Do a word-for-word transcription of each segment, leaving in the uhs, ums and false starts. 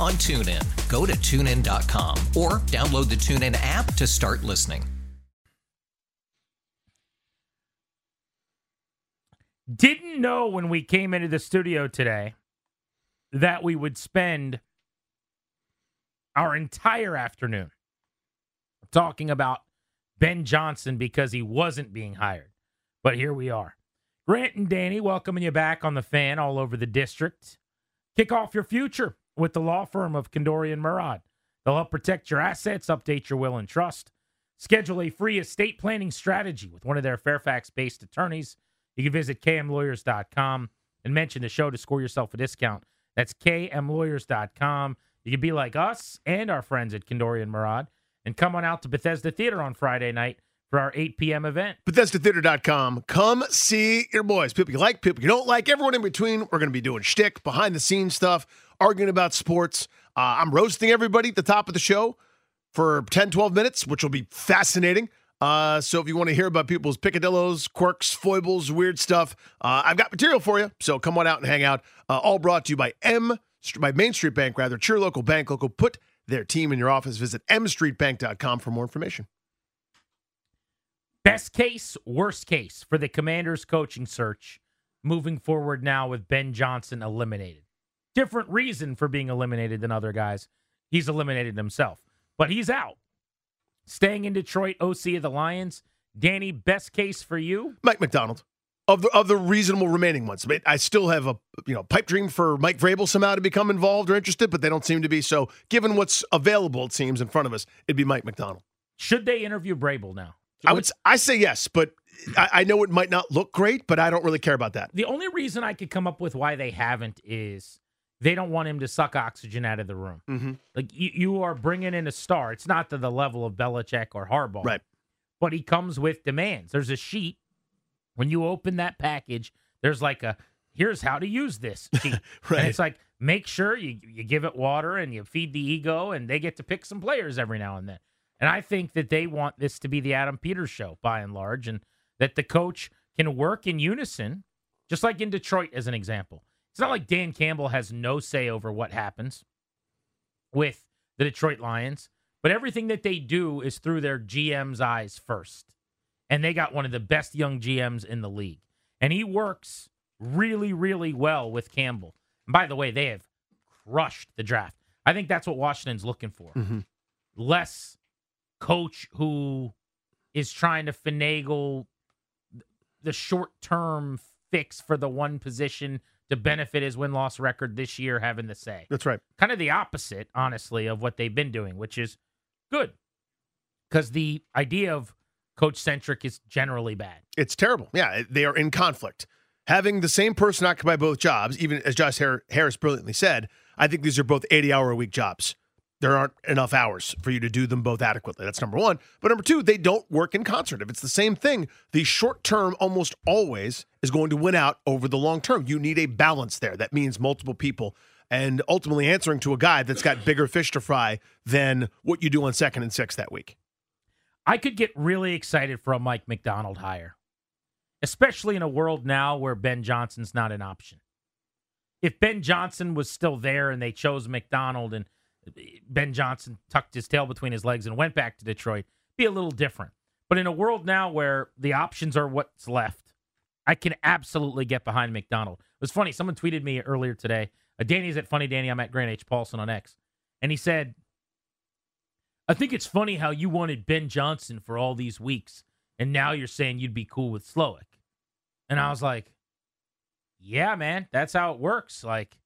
on TuneIn. Go to tune in dot com or download the TuneIn app to start listening. Didn't know when we came into the studio today that we would spend our entire afternoon talking about Ben Johnson because he wasn't being hired. But here we are. Grant and Danny welcoming you back on the Fan all over the district. Kick off your future with the law firm of Kondorian Murad. They'll help protect your assets, update your will and trust, schedule a free estate planning strategy with one of their Fairfax-based attorneys. You can visit k m lawyers dot com and mention the show to score yourself a discount. That's k m lawyers dot com. You can be like us and our friends at Kondorian Murad and come on out to Bethesda Theater on Friday night for our eight p.m. event. Bethesda Theater dot com. Come see your boys. People you like, people you don't like, everyone in between. We're going to be doing shtick, behind-the-scenes stuff, arguing about sports. Uh, I'm roasting everybody at the top of the show for ten, twelve minutes, which will be fascinating. Uh, so if you want to hear about people's picadillos, quirks, foibles, weird stuff, uh, I've got material for you. So come on out and hang out. Uh, all brought to you by M by Main Street Bank, rather. Cheer local, bank local. Put their team in your office. Visit M Street Bank dot com for more information. Best case, worst case for the Commanders coaching search moving forward now with Ben Johnson eliminated. Different reason for being eliminated than other guys. He's eliminated himself, but he's out. Staying in Detroit, O C of the Lions. Danny, best case for you? Mike McDonald. Of the of the reasonable remaining ones. I still have a you know pipe dream for Mike Vrabel somehow to become involved or interested, but they don't seem to be. So given what's available, it seems, in front of us, it'd be Mike McDonald. Should they interview Vrabel now? I would. I say yes, but I, I know it might not look great, but I don't really care about that. The only reason I could come up with why they haven't is they don't want him to suck oxygen out of the room. Mm-hmm. Like you, you are bringing in a star. It's not to the level of Belichick or Harbaugh, right? But he comes with demands. There's a sheet. When you open that package, there's like a here's how to use this sheet. Right. And it's like make sure you you give it water and you feed the ego, and they get to pick some players every now and then. And I think that they want this to be the Adam Peters show, by and large, and that the coach can work in unison, just like in Detroit, as an example. It's not like Dan Campbell has no say over what happens with the Detroit Lions, but everything that they do is through their G M's eyes first. And they got one of the best young G Ms in the league. And he works really, really well with Campbell. And by the way, they have crushed the draft. I think that's what Washington's looking for. Mm-hmm. Less coach who is trying to finagle the short-term fix for the one position to benefit his win-loss record this year having the say. That's right. Kind of the opposite, honestly, of what they've been doing, which is good. Because the idea of coach-centric is generally bad. It's terrible. Yeah, they are in conflict. Having the same person occupy both jobs, even as Josh Harris brilliantly said, I think these are both eighty-hour-a-week jobs. There aren't enough hours for you to do them both adequately. That's number one. But number two, they don't work in concert. If it's the same thing, the short term almost always is going to win out over the long term. You need a balance there. That means multiple people and ultimately answering to a guy that's got bigger fish to fry than what you do on second and six that week. I could get really excited for a Mike McDonald hire, especially in a world now where Ben Johnson's not an option. If Ben Johnson was still there and they chose McDonald and Ben Johnson tucked his tail between his legs and went back to Detroit, it'd be a little different. But in a world now where the options are what's left, I can absolutely get behind McDonald. It was funny. Someone tweeted me earlier today. Danny's at Funny Danny. I'm at Grant H. Paulson on X. And he said, I think it's funny how you wanted Ben Johnson for all these weeks, and now you're saying you'd be cool with Slowik. And I was like, yeah, man, that's how it works. Like,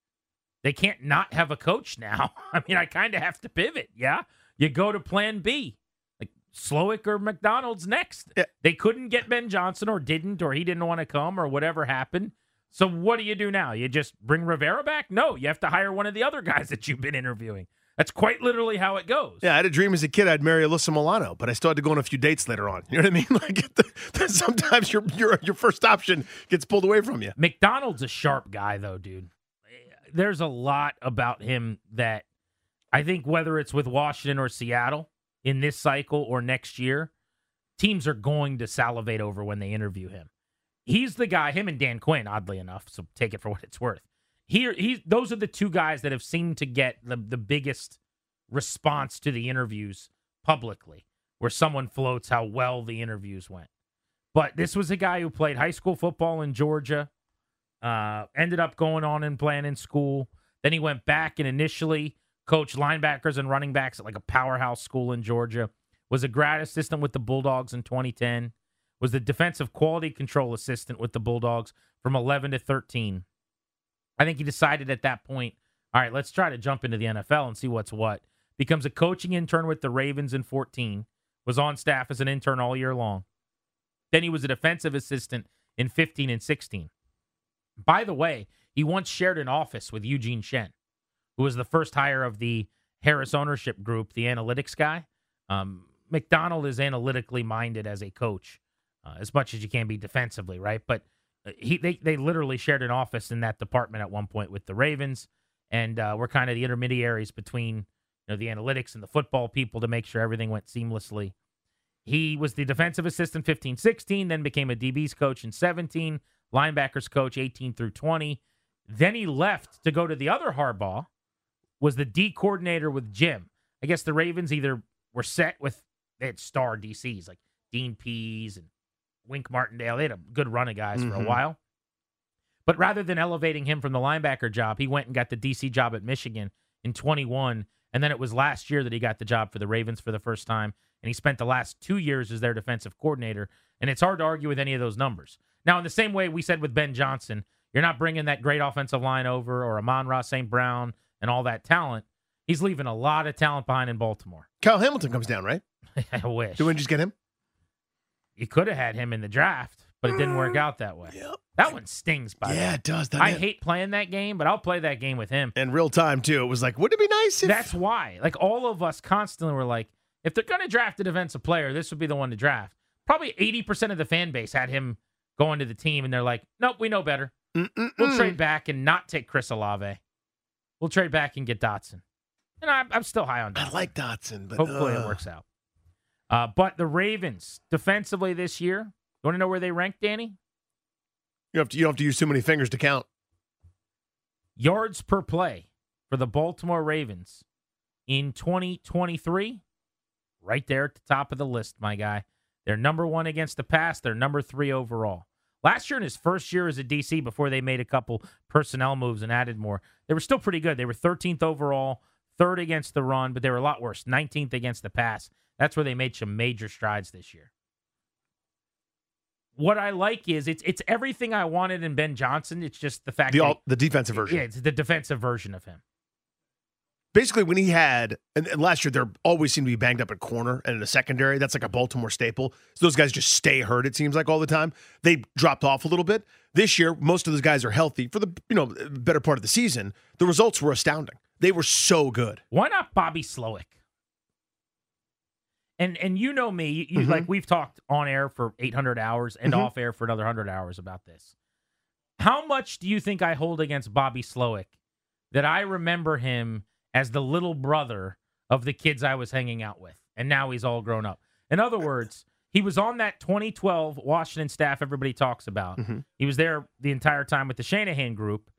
they can't not have a coach now. I mean, I kind of have to pivot, yeah? You go to plan B. Like, Slowik or McDonald's next. Yeah. They couldn't get Ben Johnson or didn't, or he didn't want to come or whatever happened. So what do you do now? You just bring Rivera back? No, you have to hire one of the other guys that you've been interviewing. That's quite literally how it goes. Yeah, I had a dream as a kid I'd marry Alyssa Milano, but I still had to go on a few dates later on. You know what I mean? Like the, sometimes your, your your first option gets pulled away from you. McDonald's a sharp guy, though, dude. There's a lot about him that I think whether it's with Washington or Seattle in this cycle or next year, teams are going to salivate over when they interview him. He's the guy, him and Dan Quinn, oddly enough, so take it for what it's worth. Here, he's, those are the two guys that have seemed to get the, the biggest response to the interviews publicly, where someone floats how well the interviews went. But this was a guy who played high school football in Georgia, uh, ended up going on and playing in school. Then he went back and initially coached linebackers and running backs at like a powerhouse school in Georgia, was a grad assistant with the Bulldogs in twenty ten, was the defensive quality control assistant with the Bulldogs from eleven to thirteen. I think he decided at that point, all right, let's try to jump into the N F L and see what's what. Becomes a coaching intern with the Ravens in fourteen. Was on staff as an intern all year long. Then he was a defensive assistant in fifteen and sixteen. By the way, he once shared an office with Eugene Shen, who was the first hire of the Harris ownership group, the analytics guy. Um, McDonald is analytically minded as a coach, uh, as much as you can be defensively, right? But He they, they literally shared an office in that department at one point with the Ravens, and uh, we're kind of the intermediaries between you know the analytics and the football people to make sure everything went seamlessly. He was the defensive assistant fifteen sixteen, then became a D B's coach in seventeen, linebackers coach eighteen through twenty. Then he left to go to the other Harbaugh, was the D coordinator with Jim. I guess the Ravens either were set with, they had star D Cs like Dean Pease and Wink Martindale. They had a good run of guys mm-hmm. for a while. But rather than elevating him from the linebacker job, he went and got the D C job at Michigan in twenty-one, and then it was last year that he got the job for the Ravens for the first time, and he spent the last two years as their defensive coordinator, and it's hard to argue with any of those numbers. Now, in the same way we said with Ben Johnson, you're not bringing that great offensive line over or Amon-Ra Saint Brown and all that talent. He's leaving a lot of talent behind in Baltimore. Kyle Hamilton comes down, right? I wish. Did we just get him? You could have had him in the draft, but it didn't work out that way. Yep. That one stings, by the way. Yeah, it does. I it? hate playing that game, but I'll play that game with him. In real time, too. It was like, wouldn't it be nice if... That's why. Like, all of us constantly were like, if they're going to draft a defensive player, this would be the one to draft. Probably eighty percent of the fan base had him going to the team, and they're like, nope, we know better. Mm-mm-mm. We'll trade back and not take Chris Olave. We'll trade back and get Dotson. And I'm, I'm still high on Dotson. I like Dotson, but... Hopefully uh... it works out. Uh, but the Ravens, defensively this year, you want to know where they rank, Danny? You have to, you don't have to use too many fingers to count. Yards per play for the Baltimore Ravens in twenty twenty-three, right there at the top of the list, my guy. They're number one against the pass. They're number three overall. Last year, in his first year as a D C, before they made a couple personnel moves and added more, they were still pretty good. They were thirteenth overall, third against the run, but they were a lot worse, nineteenth against the pass. That's where they made some major strides this year. What I like is it's it's everything I wanted in Ben Johnson. It's just the fact the, that... All, the defensive version. Yeah, it's the defensive version of him. Basically, when he had... And, and last year, there always seemed to be banged up at corner and in the secondary. That's like a Baltimore staple. So those guys just stay hurt, it seems like, all the time. They dropped off a little bit. This year, most of those guys are healthy for the you know better part of the season. The results were astounding. They were so good. Why not Bobby Slowik? And and you know me, you, mm-hmm. like we've talked on air for eight hundred hours and mm-hmm. off air for another one hundred hours about this. How much do you think I hold against Bobby Slowik that I remember him as the little brother of the kids I was hanging out with, and now he's all grown up? In other words, he was on that twenty twelve Washington staff everybody talks about. Mm-hmm. He was there the entire time with the Shanahan group,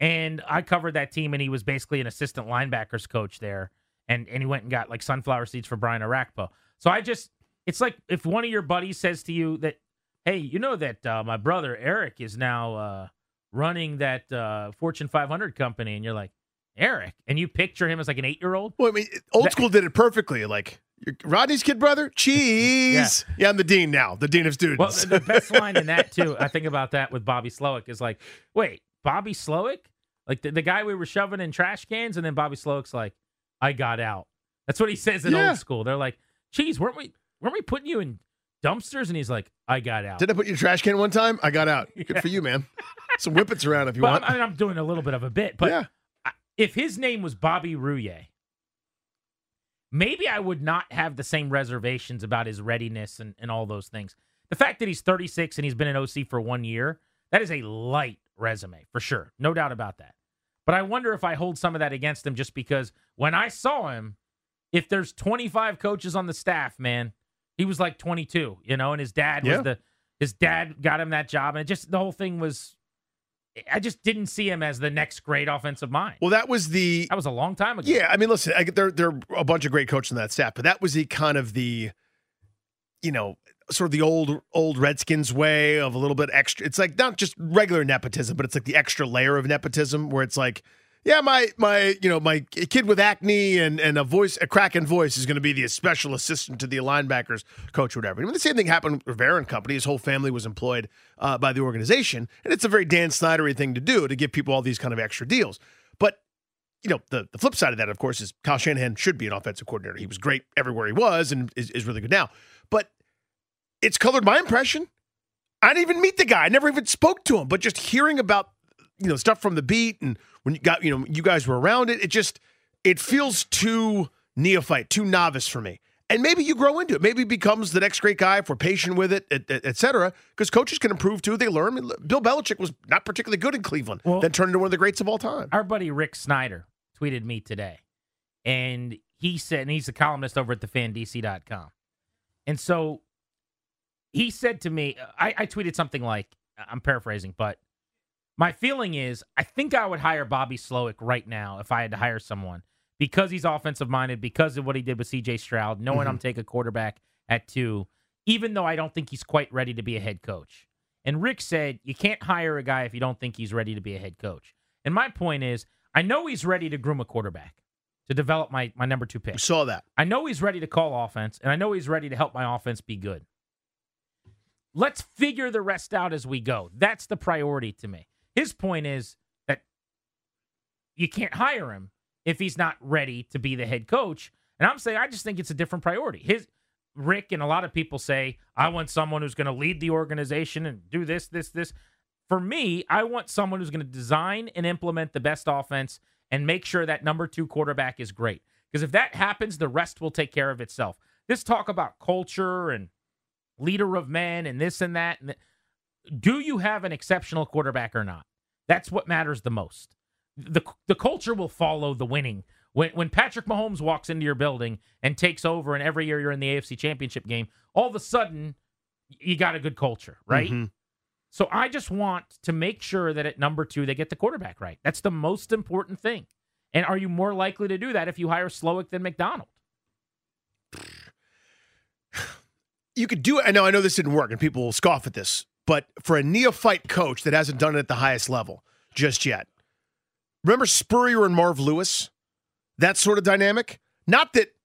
and I covered that team, and he was basically an assistant linebackers coach there, and, and he went and got like sunflower seeds for Brian Arakpo. So I just, it's like if one of your buddies says to you that, hey, you know that uh, my brother Eric is now uh, running that uh, Fortune five hundred company, and you're like, Eric, and you picture him as like an eight-year-old? Well, I mean, old that, school did it perfectly, like... Rodney's kid brother? Cheese. yeah. yeah, I'm the dean now, the dean of students. Well, the best line in that, too, I think about that with Bobby Slowik is like, wait, Bobby Slowik? Like the, the guy we were shoving in trash cans, and then Bobby Slowik's like, I got out. That's what he says in yeah. old school. They're like, geez, weren't we weren't we putting you in dumpsters? And he's like, I got out. Did I put you in a trash can one time? I got out. Good yeah. for you, man. Some whippets around if you well, want. I mean, I'm doing a little bit of a bit, but yeah. I, if his name was Bobby Rouye, maybe I would not have the same reservations about his readiness and, and all those things. The fact that he's thirty-six and he's been an O C for one year, that is a light resume for sure. No doubt about that. But I wonder if I hold some of that against him just because when I saw him, if there's twenty-five coaches on the staff, man, he was like twenty-two, you know, and his dad was yeah. the, his dad got him that job. And it just, the whole thing was, I just didn't see him as the next great offensive mind. Well, that was the... That was a long time ago. Yeah, I mean, listen, I, there, there are a bunch of great coaches on that staff, but that was the kind of the, you know, sort of the old old Redskins way of a little bit extra. It's like not just regular nepotism, but it's like the extra layer of nepotism where it's like, yeah, my, my you know, my kid with acne and, and a voice, a cracking voice is going to be the special assistant to the linebackers coach or whatever. I mean, the same thing happened with Rivera and company. His whole family was employed uh, by the organization, and it's a very Dan Snyder-y thing to do to give people all these kind of extra deals. But, you know, the, the flip side of that, of course, is Kyle Shanahan should be an offensive coordinator. He was great everywhere he was and is, is really good now. But it's colored my impression. I didn't even meet the guy. I never even spoke to him, but just hearing about, you know, stuff from the beat and when you got, you know, you guys were around it, it just, it feels too neophyte, too novice for me. And maybe you grow into it. Maybe it becomes the next great guy if we're patient with it, et, et, et cetera, because coaches can improve too. They learn. Bill Belichick was not particularly good in Cleveland, well, then turned into one of the greats of all time. Our buddy Rick Snyder tweeted me today, and he said, and he's a columnist over at the fan D C dot com. And so he said to me, I, I tweeted something like, I'm paraphrasing, but my feeling is I think I would hire Bobby Slowik right now if I had to hire someone because he's offensive-minded, because of what he did with C J Stroud, knowing mm-hmm. I'm taking a quarterback at two, even though I don't think he's quite ready to be a head coach. And Rick said you can't hire a guy if you don't think he's ready to be a head coach. And my point is I know he's ready to groom a quarterback, to develop my, my number two pick. We saw that. I know he's ready to call offense, and I know he's ready to help my offense be good. Let's figure the rest out as we go. That's the priority to me. His point is that you can't hire him if he's not ready to be the head coach. And I'm saying I just think it's a different priority. His Rick and a lot of people say, I want someone who's going to lead the organization and do this, this, this. For me, I want someone who's going to design and implement the best offense and make sure that number two quarterback is great. Because if that happens, the rest will take care of itself. This talk about culture and leader of men and this and that and that. Do you have an exceptional quarterback or not? That's what matters the most. The The culture will follow the winning. When when Patrick Mahomes walks into your building and takes over and every year you're in the A F C Championship game, all of a sudden you got a good culture, right? Mm-hmm. So I just want to make sure that at number two they get the quarterback right. That's the most important thing. And are you more likely to do that if you hire Slowik than McDonald? You could do it. I know, I know this didn't work and people will scoff at this. But for a neophyte coach that hasn't done it at the highest level just yet, remember Spurrier and Marv Lewis? That sort of dynamic? Not that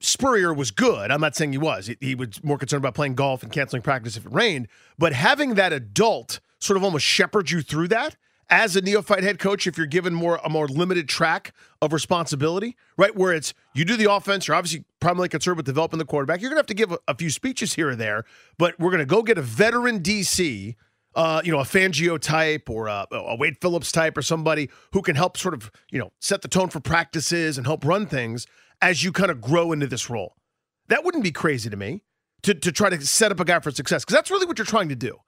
Spurrier was good. I'm not saying he was. He, he was more concerned about playing golf and canceling practice if it rained. But having that adult sort of almost shepherd you through that as a neophyte head coach, if you're given more a more limited track of responsibility, right, where it's you do the offense, you're obviously primarily concerned with developing the quarterback. You're going to have to give a, a few speeches here or there, but we're going to go get a veteran D C, uh, you know, a Fangio type or a, a Wade Phillips type or somebody who can help sort of, you know, set the tone for practices and help run things as you kind of grow into this role. That wouldn't be crazy to me to, to try to set up a guy for success because that's really what you're trying to do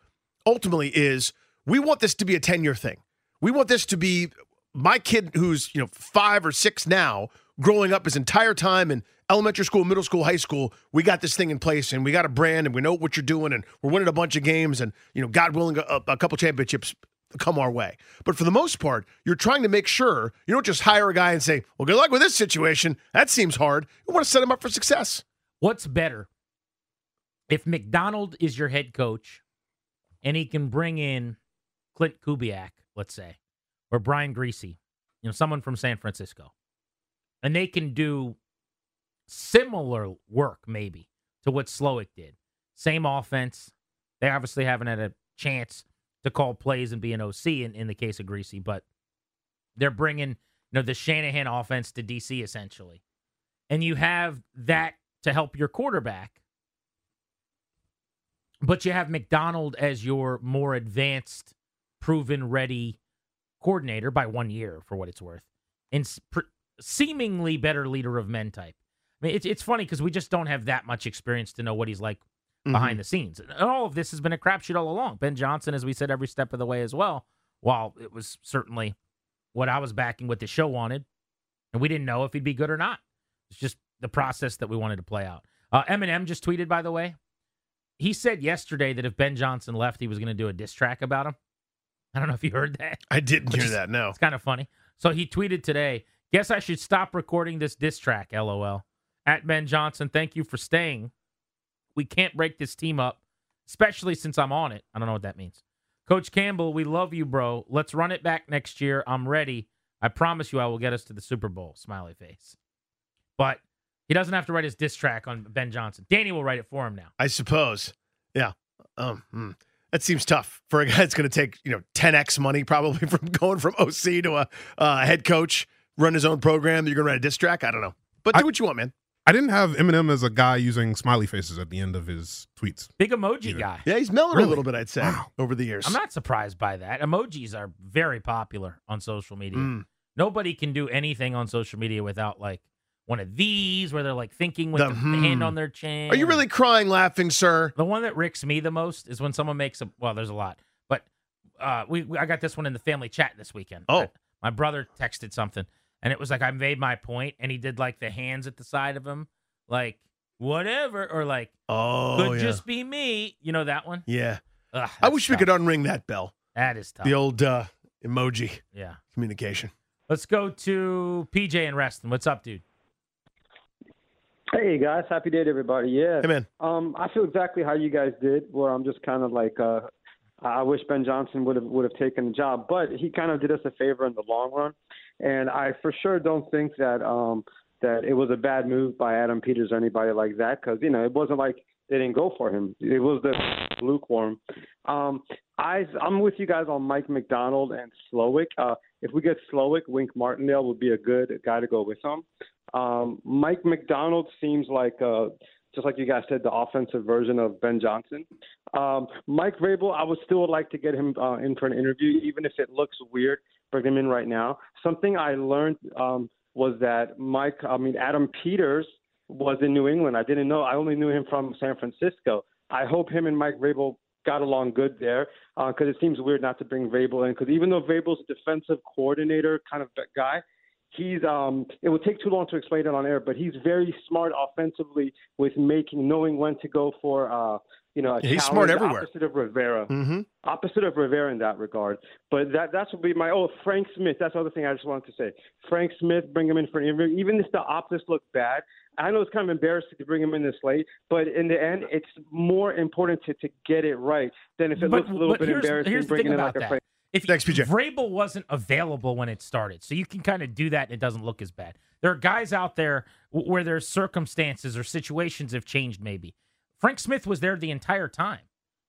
ultimately is we want this to be a ten-year thing. We want this to be my kid who's, you know, five or six now, growing up his entire time in elementary school, middle school, high school, we got this thing in place and we got a brand and we know what you're doing and we're winning a bunch of games and, you know, God willing, a, a couple championships come our way. But for the most part, you're trying to make sure you don't just hire a guy and say, well, good luck with this situation. That seems hard. You want to set him up for success. What's better? If McDonald is your head coach and he can bring in Clint Kubiak, let's say, or Brian Griese, you know, someone from San Francisco, and they can do similar work maybe to what Slowik did. Same offense. They obviously haven't had a chance to call plays and be an O C in, in the case of Griese, but they're bringing, you know, the Shanahan offense to D C essentially. And you have that to help your quarterback, but you have McDonald as your more advanced, proven, ready coordinator by one year for what it's worth, and pre- seemingly better leader of men type. I mean, it's it's funny because we just don't have that much experience to know what he's like mm-hmm. behind the scenes. And all of this has been a crapshoot all along. Ben Johnson, as we said, every step of the way as well. While it was certainly what I was backing, what the show wanted, and we didn't know if he'd be good or not. It's just the process that we wanted to play out. Uh, Eminem just tweeted, by the way. He said yesterday that if Ben Johnson left, he was going to do a diss track about him. I don't know if you heard that. I didn't hear is, that, no. It's kind of funny. So he tweeted today, guess I should stop recording this diss track, LOL. At Ben Johnson, thank you for staying. We can't break this team up, especially since I'm on it. I don't know what that means. Coach Campbell, we love you, bro. Let's run it back next year. I'm ready. I promise you I will get us to the Super Bowl. Smiley face. But he doesn't have to write his diss track on Ben Johnson. Danny will write it for him now. I suppose. Yeah. Um, hmm. That seems tough for a guy that's going to take, you know, ten x money probably from going from O C to a uh, head coach, run his own program. You're going to write a diss track? I don't know. But do I, what you want, man. I didn't have Eminem as a guy using smiley faces at the end of his tweets. Big emoji either. Guy. Yeah, he's mellowed really? a little bit, I'd say, wow. over the years. I'm not surprised by that. Emojis are very popular on social media. Mm. Nobody can do anything on social media without, like, one of these where they're like thinking with the, the hmm. hand on their chin. Are you really crying laughing, sir? The one that ricks me the most is when someone makes a, well, there's a lot, but uh, we, we I got this one in the family chat this weekend. Oh. I, my brother texted something and it was like, I made my point, and he did like the hands at the side of him. Like, whatever. Or like, oh, could yeah. just be me. You know that one? Yeah. Ugh, I wish tough. we could unring that bell. That is tough. The old uh, emoji. Yeah. Communication. Let's go to P J in Reston. What's up, dude? Hey, guys. Happy day to everybody. Yeah. Hey, man. Um, I feel exactly how you guys did, where I'm just kind of like, uh, I wish Ben Johnson would have would have taken the job, but he kind of did us a favor in the long run. And I for sure don't think that um, that it was a bad move by Adam Peters or anybody like that, because, you know, it wasn't like they didn't go for him. It was the lukewarm. Um, I, I'm with you guys on Mike McDonald and Slowik. Uh, if we get Slowik, Wink Martindale would be a good guy to go with him. Um, Mike McDonald seems like, uh, just like you guys said, the offensive version of Ben Johnson. Um, Mike Vrabel, I would still like to get him uh, in for an interview, even if it looks weird, bring him in right now. Something I learned um, was that Mike, I mean, Adam Peters was in New England. I didn't know. I only knew him from San Francisco. I hope him and Mike Vrabel got along good there, because uh, it seems weird not to bring Vrabel in, because even though Vrabel's a defensive coordinator kind of guy, He's um. it would take too long to explain it on air, but he's very smart offensively with making, knowing when to go for, uh, you know, a he's smart everywhere. Opposite of Rivera, mm-hmm. opposite of Rivera in that regard. But that that's would be my oh Frank Smith. That's the other thing I just wanted to say. Frank Smith, bring him in for an interview, even if the optics look bad. I know it's kind of embarrassing to bring him in this late, but in the end, it's more important to, to get it right than if it but, looks a little bit here's, embarrassing here's bringing in like that. a Frank. If Vrabel wasn't available when it started, so you can kind of do that and it doesn't look as bad. There are guys out there where their circumstances or situations have changed maybe. Frank Smith was there the entire time.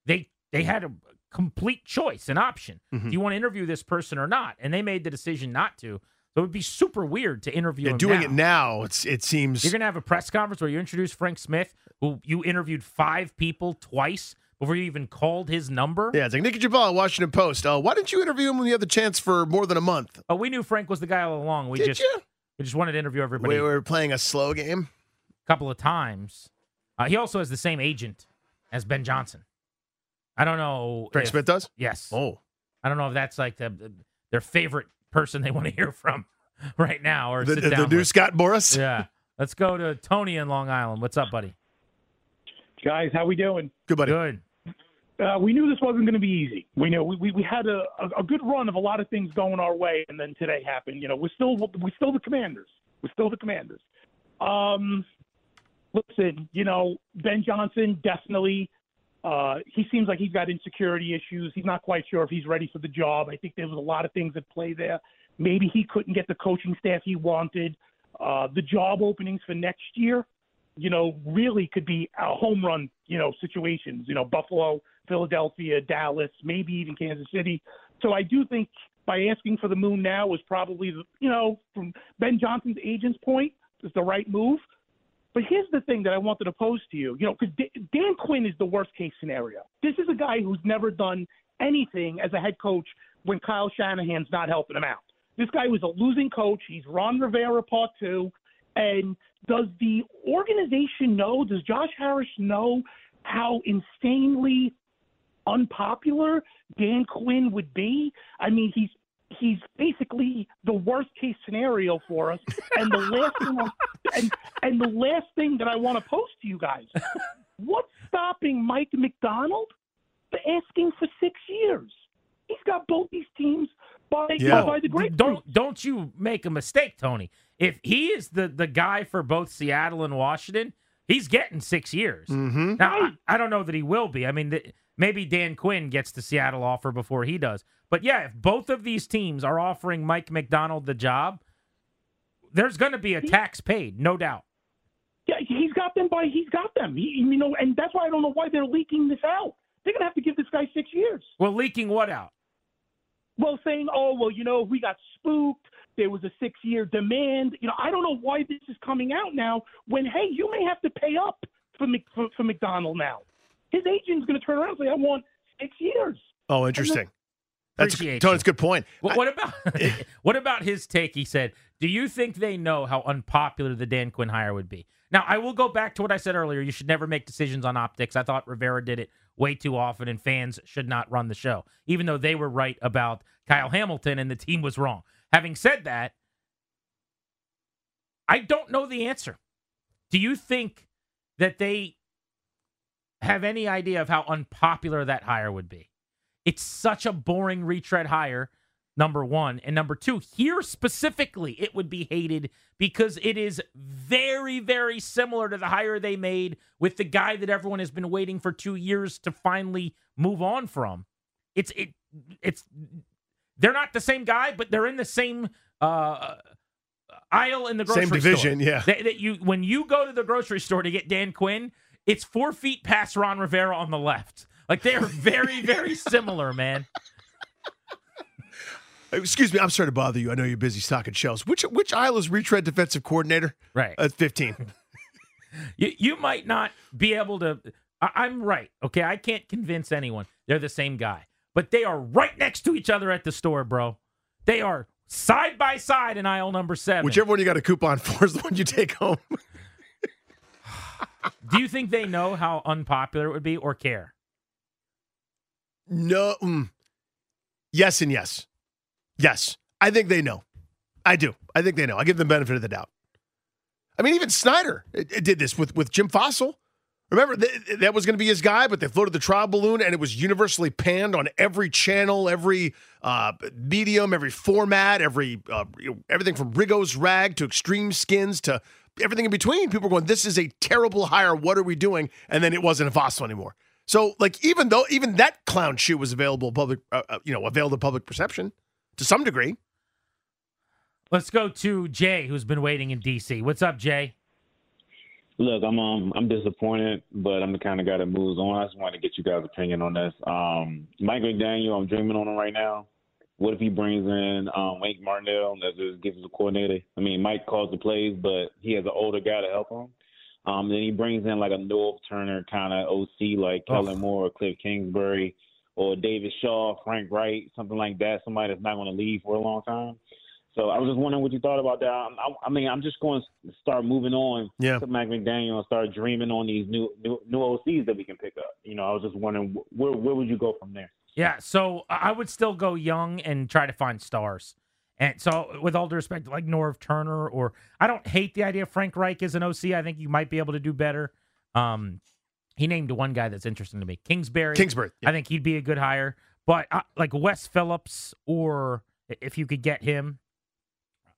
They they had a complete choice, an option. Mm-hmm. Do you want to interview this person or not? And they made the decision not to. So it would be super weird to interview yeah, him doing now. it now, it's, it seems... You're going to have a press conference where you introduce Frank Smith, who you interviewed five people twice before you even called his number. Yeah, it's like Nicky Jabal, Washington Post. Uh, why didn't you interview him when you had the chance for more than a month? Oh, we knew Frank was the guy all along. We Did just you? we just wanted to interview everybody. We were playing a slow game a couple of times. Uh, he also has the same agent as Ben Johnson. I don't know. Frank if, Smith does? Yes. Oh, I don't know if that's like the, their favorite person they want to hear from right now or the, sit down the new with. Scott Boris. Yeah. Let's go to Tony in Long Island. What's up, buddy? Guys, how we doing? Good, buddy. Good. Uh, we knew this wasn't going to be easy. We knew we, we, we had a, a, a good run of a lot of things going our way, and then today happened. You know, we're still we're still the Commanders. We're still the Commanders. Um, listen, you know, Ben Johnson definitely. Uh, he seems like he's got insecurity issues. He's not quite sure if he's ready for the job. I think there was a lot of things at play there. Maybe he couldn't get the coaching staff he wanted. Uh, the job openings for next year, you know, really could be a home run, you know, situations, you know, Buffalo, Philadelphia, Dallas, maybe even Kansas City. So I do think by asking for the moon now was probably, you know, from Ben Johnson's agent's point, is the right move. But here's the thing that I wanted to pose to you, you know, because Dan Quinn is the worst case scenario. This is a guy who's never done anything as a head coach when Kyle Shanahan's not helping him out. This guy was a losing coach. He's Ron Rivera part two. And does the organization know, does Josh Harris know how insanely unpopular Dan Quinn would be? I mean, he's he's basically the worst case scenario for us. And the last thing I, and, and the last thing that I want to post to you guys, what's stopping Mike McDonald for asking for six years? He's got both these teams by, yeah. by the great. Don't don't you make a mistake, Tony. If he is the, the guy for both Seattle and Washington, he's getting six years. Mm-hmm. Now, right. I, I don't know that he will be. I mean, the, maybe Dan Quinn gets the Seattle offer before he does. But, yeah, if both of these teams are offering Mike McDonald the job, there's going to be a tax paid, no doubt. Yeah, he's got them by he's got them. He, you know, and that's why I don't know why they're leaking this out. They're going to have to give this guy six years. Well, leaking what out? Well, saying, oh, well, you know, we got spooked. There was a six-year demand. You know, I don't know why this is coming out now when, hey, you may have to pay up for Mc, for, for McDonald now. His agent's going to turn around and say, I want six years. Oh, interesting. That's a, that's a good point. Well, I, what about what about his take? He said, do you think they know how unpopular the Dan Quinn hire would be? Now, I will go back to what I said earlier. You should never make decisions on optics. I thought Rivera did it way too often, and fans should not run the show, even though they were right about Kyle Hamilton and the team was wrong. Having said that, I don't know the answer. Do you think that they have any idea of how unpopular that hire would be? It's such a boring retread hire, number one. And number two, here specifically, it would be hated because it is very, very similar to the hire they made with the guy that everyone has been waiting for two years to finally move on from. It's it it's they're not the same guy, but they're in the same uh, aisle in the grocery store. Same division, store. yeah. That, that you when you go to the grocery store to get Dan Quinn, it's four feet past Ron Rivera on the left. Like, they are very, very similar, man. Excuse me, I'm sorry to bother you. I know you're busy stocking shelves. Which which aisle is retread defensive coordinator? Right. At uh, fifteen. you, you might not be able to. I, I'm right, okay? I can't convince anyone they're the same guy. But they are right next to each other at the store, bro. They are side by side in aisle number seven. Whichever one you got a coupon for is the one you take home. Do you think they know how unpopular it would be or care? No. Mm. Yes and yes. Yes. I think they know. I do. I think they know. I give them the benefit of the doubt. I mean, even Snyder it, it did this with, with Jim Fossil. Remember, th- that was going to be his guy, but they floated the trial balloon, and it was universally panned on every channel, every uh, medium, every format, every uh, you know, everything from Riggo's Rag to Extreme Skins to everything in between. People were going, this is a terrible hire. What are we doing? And then it wasn't a Fossil anymore. So, like, even though even that clown shoe was available public, uh, you know, available to public perception to some degree. Let's go to Jay, who's been waiting in D C. What's up, Jay? Look, I'm um, I'm disappointed, but I'm the kind of guy that moves on. I just wanted to get you guys' opinion on this. Um, Mike McDaniel, I'm dreaming on him right now. What if he brings in um, Wink Martindale as his defensive coordinator? I mean, Mike calls the plays, but he has an older guy to help him. Um, then he brings in like a Norv Turner kind of O C, like oh. Kellen Moore or Cliff Kingsbury or David Shaw, Frank Reich, something like that, somebody that's not going to leave for a long time. So I was just wondering what you thought about that. I, I mean, I'm just going to start moving on yeah. to Mike McDaniel and start dreaming on these new, new new O Cs that we can pick up. You know, I was just wondering, where where would you go from there? Yeah, so I would still go young and try to find stars. And so, with all due respect, like Norv Turner, or I don't hate the idea of Frank Reich as an O C. I think you might be able to do better. Um, he named one guy that's interesting to me, Kingsbury. Kingsbury. Yeah. I think he'd be a good hire. But uh, like Wes Phillips, or if you could get him,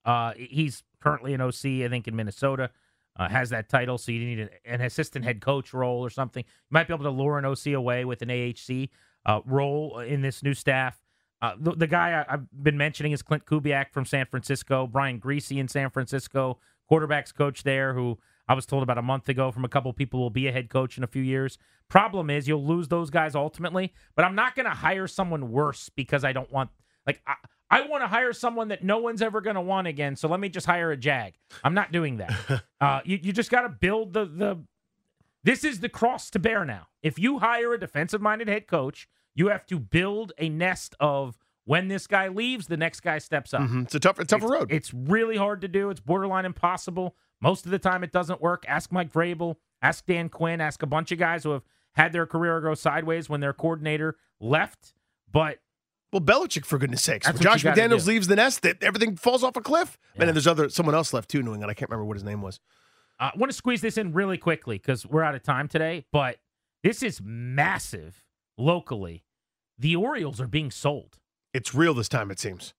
uh, he's currently an O C, I think, in Minnesota. Uh, has that title, so you need an, an assistant head coach role or something. You might be able to lure an O C away with an A H C uh, role in this new staff. Uh, the, the guy I, I've been mentioning is Clint Kubiak from San Francisco, Brian Griese in San Francisco, quarterbacks coach there, who I was told about a month ago from a couple people will be a head coach in a few years. Problem is you'll lose those guys ultimately, but I'm not going to hire someone worse because I don't want – like. I, I want to hire someone that no one's ever going to want again, so let me just hire a Jag. I'm not doing that. Uh, you, you just got to build the, the – this is the cross to bear now. If you hire a defensive-minded head coach, you have to build a nest of when this guy leaves, the next guy steps up. Mm-hmm. It's a tough, a tougher it's, road. It's really hard to do. It's borderline impossible. Most of the time it doesn't work. Ask Mike Vrabel. Ask Dan Quinn. Ask a bunch of guys who have had their career go sideways when their coordinator left, but – Well, Belichick, for goodness sakes. When Josh McDaniels leaves the nest, that everything falls off a cliff. Yeah. Man, and there's other someone else left too, New England. I can't remember what his name was. I want to squeeze this in really quickly because we're out of time today, but this is massive locally. The Orioles are being sold. It's real this time, it seems.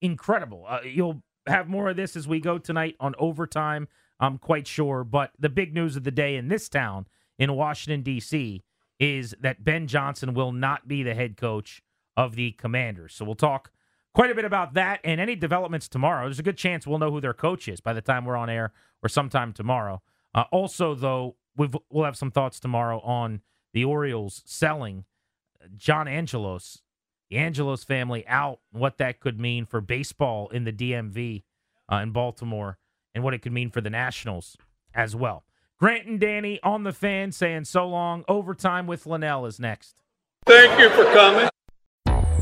Incredible. Uh, you'll have more of this as we go tonight on Overtime, I'm quite sure. But the big news of the day in this town, in Washington, D C, is that Ben Johnson will not be the head coach of the Commanders. So we'll talk quite a bit about that and any developments tomorrow. There's a good chance we'll know who their coach is by the time we're on air or sometime tomorrow. Uh, also, though, we've, we'll have some thoughts tomorrow on the Orioles selling John Angelos, the Angelos family out, and what that could mean for baseball in the D M V uh, in Baltimore and what it could mean for the Nationals as well. Grant and Danny on the Fan saying so long. Overtime with Linnell is next. Thank you for coming.